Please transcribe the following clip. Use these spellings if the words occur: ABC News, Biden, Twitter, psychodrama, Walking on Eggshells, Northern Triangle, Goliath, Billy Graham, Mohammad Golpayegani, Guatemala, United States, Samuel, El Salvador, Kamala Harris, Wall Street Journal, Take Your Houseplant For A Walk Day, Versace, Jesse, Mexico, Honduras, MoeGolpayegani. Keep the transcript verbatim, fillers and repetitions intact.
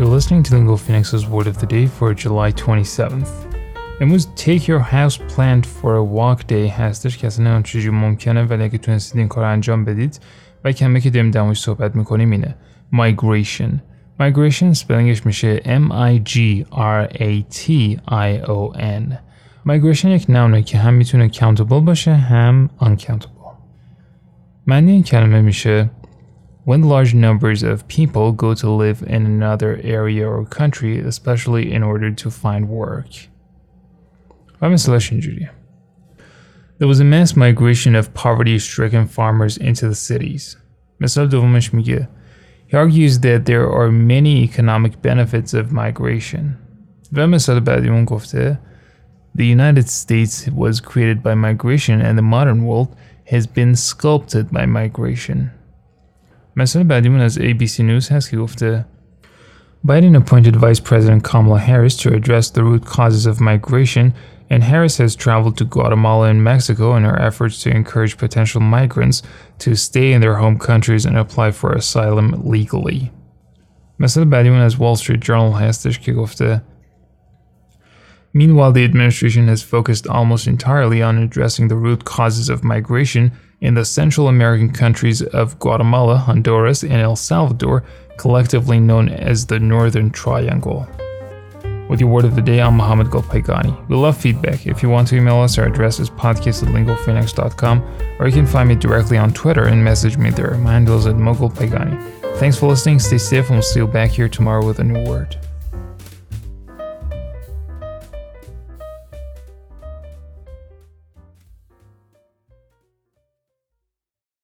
You're listening to Lingo Phoenix's Word of the Day for July twenty-seventh. امروز Take Your House Plant for a Walk Day هستش که اصلا اون چیزی ممکنه، ولی اگه تونستید این کار انجام بدید و کمه که داریم درموش صحبت میکنیم اینه Migration. Migration سپلنگش میشه M I G R A T I O N. Migration یک نامه که هم میتونه countable باشه هم uncountable. معنی این کلمه میشه When large numbers of people go to live in another area or country, especially in order to find work. و مثلش اینجوریه. There was a mass migration of poverty-stricken farmers into the cities. مثال دومش میگه He argues that there are many economic benefits of migration. و مثال بعدیمون گفته The United States was created by migration and the modern world has been sculpted by migration. مثلا بعدیمون از A B C News هست که گفته Biden appointed Vice President Kamala Harris to address the root causes of migration, and Harris has traveled to Guatemala and Mexico in her efforts to encourage potential migrants to stay in their home countries and apply for asylum legally. مثلا بعدیمون از Wall Street Journal هستش که گفته Meanwhile, the administration has focused almost entirely on addressing the root causes of migration in the Central American countries of Guatemala, Honduras, and El Salvador, collectively known as the Northern Triangle. With your word of the day, I'm Mohammad Golpayegani. We love feedback. If you want to email us, our address is podcast at lingophoenix dot com, or you can find me directly on Twitter and message me there. My handle is at mogolpayegani. Thanks for listening, stay safe, and we'll see you back here tomorrow with a new word.